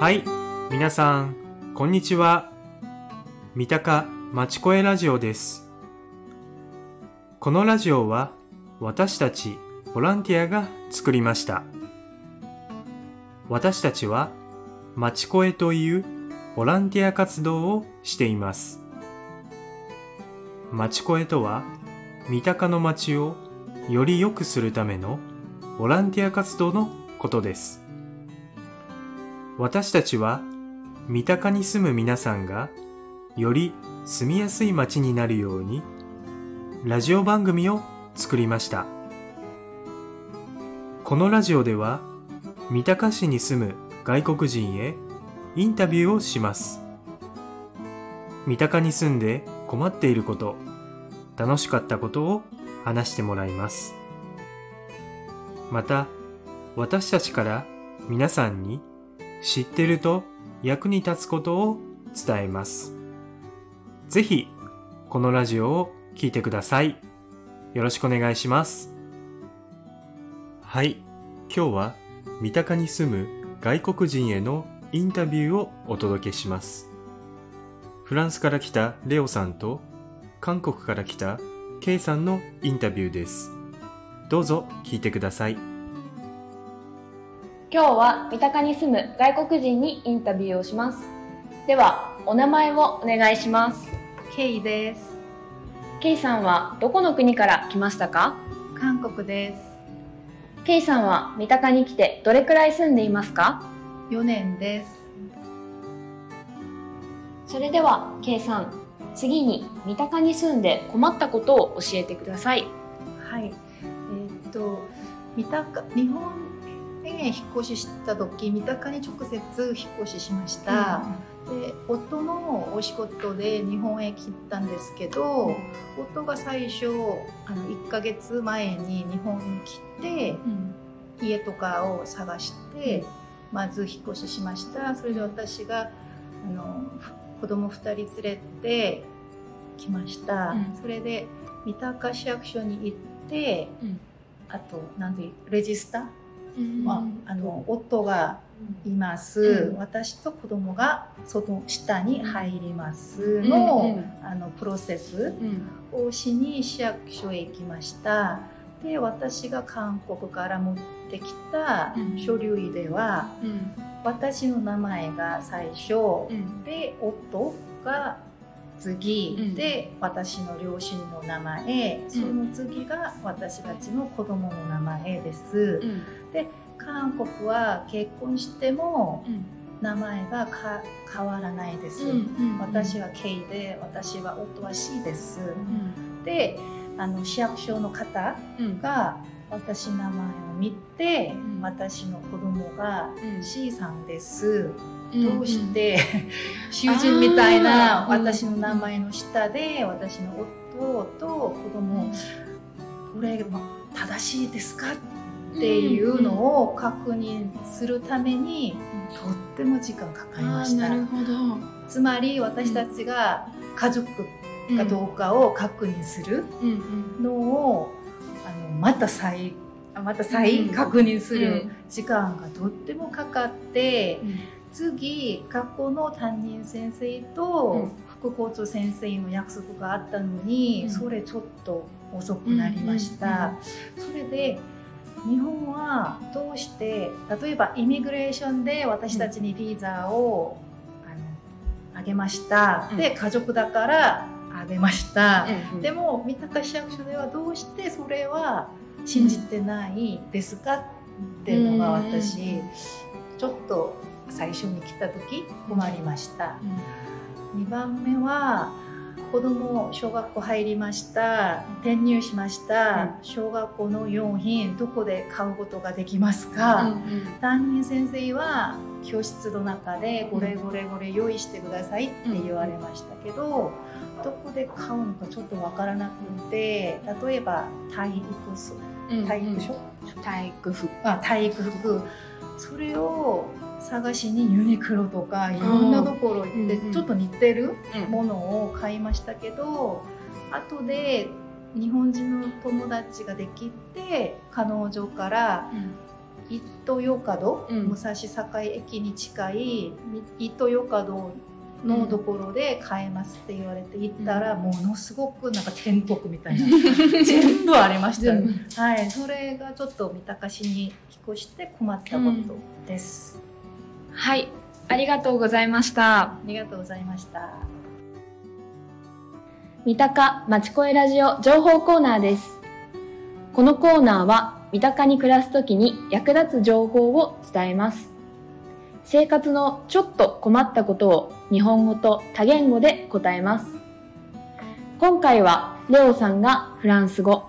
はい、皆さんこんにちは。三鷹まちこえラジオです。このラジオは私たちボランティアが作りました。私たちはまちこえというボランティア活動をしています。まちこえとは三鷹の街をより良くするためのボランティア活動のことです。私たちは三鷹に住む皆さんがより住みやすい街になるようにラジオ番組を作りました。このラジオでは三鷹市に住む外国人へインタビューをします。三鷹に住んで困っていること、楽しかったことを話してもらいます。また私たちから皆さんに知ってると役に立つことを伝えます。ぜひこのラジオを聞いてください。よろしくお願いします。はい、今日は三鷹に住む外国人へのインタビューをお届けします。フランスから来たレオさんと韓国から来たケイさんのインタビューです。どうぞ聞いてください。今日は三鷹に住む外国人にインタビューをします。ではお名前をお願いします。ケイです。ケイさんはどこの国から来ましたか？韓国です。ケイさんは三鷹に来てどれくらい住んでいますか？4年です。それではケイさん、次に三鷹に住んで困ったことを教えてください。はい、三鷹、日本へ引っ越しした時、三鷹に直接引っ越ししました、で、夫のお仕事で日本へ来たんですけど、夫が最初1ヶ月前に日本に来て、家とかを探して、まず引っ越ししました。それで私が子供2人連れて来ました、それで三鷹市役所に行って、あとレジスタ、夫がいます、私と子供がその下に入りますの、プロセスをしに市役所へ行きました。で、私が韓国から持ってきた書類では、私の名前が最初、で夫が次、で私の両親の名前、その次が私たちの子供の名前です、で韓国は結婚しても名前が変わらないです、私は K で、私は夫は C です、で市役所の方が私の名前を見て、私の子供が C さんです、どうして囚人みたいな私の名前の下で私の夫と子供、これ正しいですかっていうのを確認するためにとっても時間かかりました。なるほど。つまり私たちが家族かどうかを確認するのをまた再確認する時間がとってもかかって、次学校の担任先生と副校長先生の約束があったのに、それちょっと遅くなりました、それで日本はどうして、例えばイミグレーションで私たちにビザをあげました、で家族だからあげました、でも三鷹市役所ではどうしてそれは信じてないですかっていうのが私、ちょっと最初に来た時困りました、2番目は子供小学校入りました、転入しました、小学校の用品どこで買うことができますか、担任先生は教室の中でこれ用意してくださいって言われましたけど、どこで買うのかちょっと分からなくて、例えば体育服、それを探しにユニクロとかいろんなところ行ってちょっと似てるものを買いましたけど、後で日本人の友達ができて彼女から一東洋華堂、武蔵境駅に近い一東洋華堂のところで買えますって言われて行ったら、ものすごくなんか天国みたいな全部ありました、ね、はい、それがちょっと三鷹市に引っ越して困ったことです、うん、はい、ありがとうございました。ありがとうございました。三鷹まちこえラジオ情報コーナーです。このコーナーは三鷹に暮らすときに役立つ情報を伝えます。生活のちょっと困ったことを日本語と多言語で答えます。今回はレオさんがフランス語、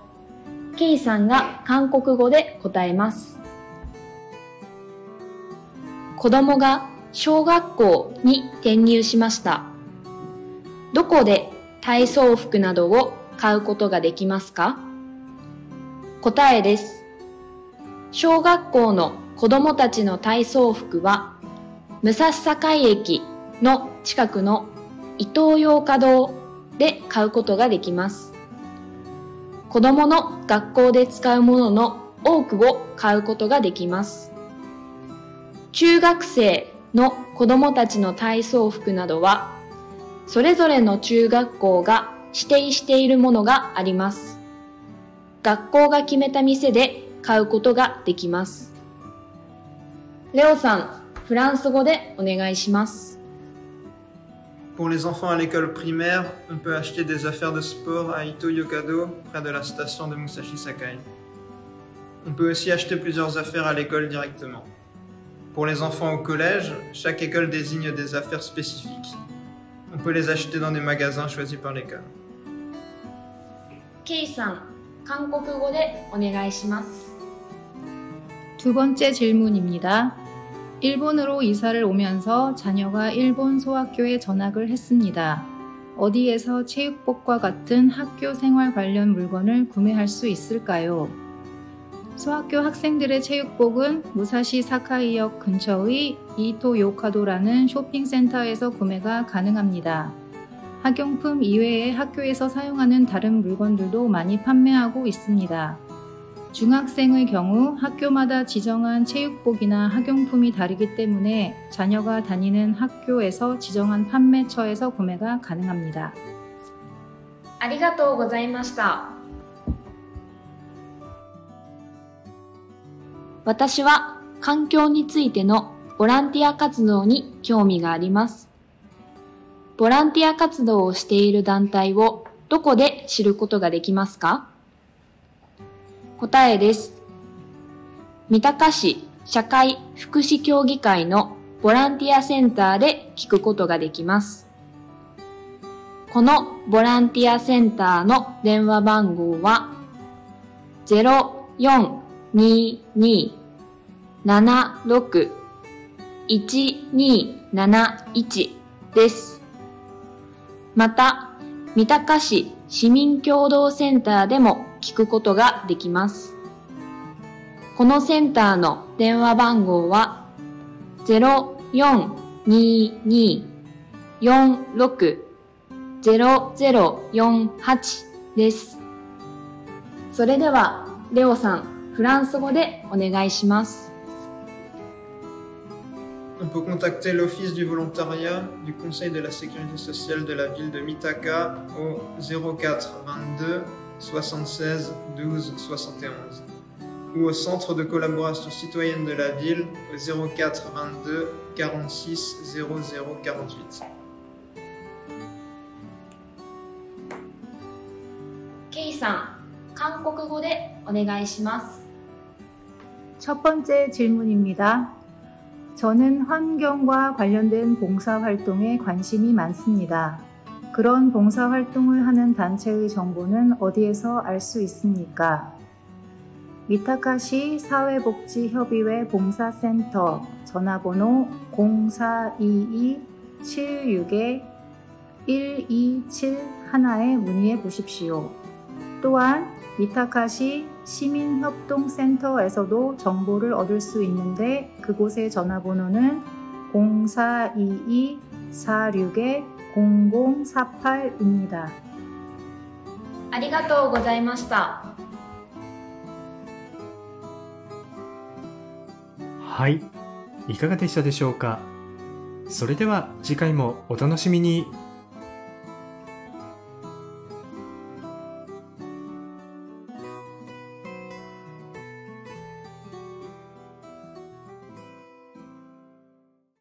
ケイさんが韓国語で答えます。子供が小学校に転入しました。どこで体操服などを買うことができますか？答えです。小学校の子供たちの体操服は武蔵境駅の近くのイトーヨーカ堂で買うことができます。子供の学校で使うものの多くを買うことができます。中学生の子供たちの体操服などはそれぞれの中学校が指定しているものがあります。学校が決めた店で買うことができます。レオさん、フランス語でお願いします。Pour les enfants à l'école primaire, on peut acheter des affaires de sport à Ito-Yokado, près de la station de Musashi-Sakai. On peut aussi acheter plusieurs affaires à l'école directement. Pour les enfants au collège, chaque école désigne des affaires spécifiques. On peut les acheter dans des magasins choisis par l'école. Kei-san, 韓国語でお願いします。두 번째 질문입니다. 일본으로 이사를 오면서 자녀가 일본 소학교에 전학을 했습니다. 어디에서 체육복과 같은 학교 생활 관련 물건을 구매할 수 있을까요? 소학교 학생들의 체육복은 무사시 사카이역 근처의 이토 요카도라는 쇼핑센터에서 구매가 가능합니다. 학용품 이외에 학교에서 사용하는 다른 물건들도 많이 판매하고 있습니다. 중학생의 경우 학교마다 지정한 체육복이나 학용품이 다르기 때문에 자녀가 다니는 학교에서 지정한 판매처에서 구매가 가능합니다. ありがとうございました。 私は環境についてのボランティア活動に興味があります。ボランティア活動をしている団体をどこで知ることができますか？答えです。三鷹市社会福祉協議会のボランティアセンターで聞くことができます。このボランティアセンターの電話番号は 0422-76-1271 です。また、三鷹市市民協同センターでも聞くことができます。このセンターの電話番号は 0422-46-0048 です。それでは、レオさん、フランス語でお願いします。On peut contacter l'Office du volontariat du Conseil de la sécurité sociale de la ville de Mitaka au 04 22 76 12 71 ou au Centre de collaboration citoyenne de la ville au 04 22 46 00 48. Kさん, 韓国語でお願いします. 첫 번째 질문입니다. 저는 환경과 관련된 봉사활동에 관심이 많습니다. 그런 봉사활동을 하는 단체의 정보는 어디에서 알 수 있습니까? 미타카시 사회복지협의회 봉사센터 전화번호 0422-76-1271에 문의해 보십시오. 또한 미타카시 시민협동센터에서도 정보를 얻을 수 있는데 그곳의 전화번호는 0422-46-0048입니다. ありがとうございました。はい、いかがでしたでしょうか。それでは次回もお楽しみに。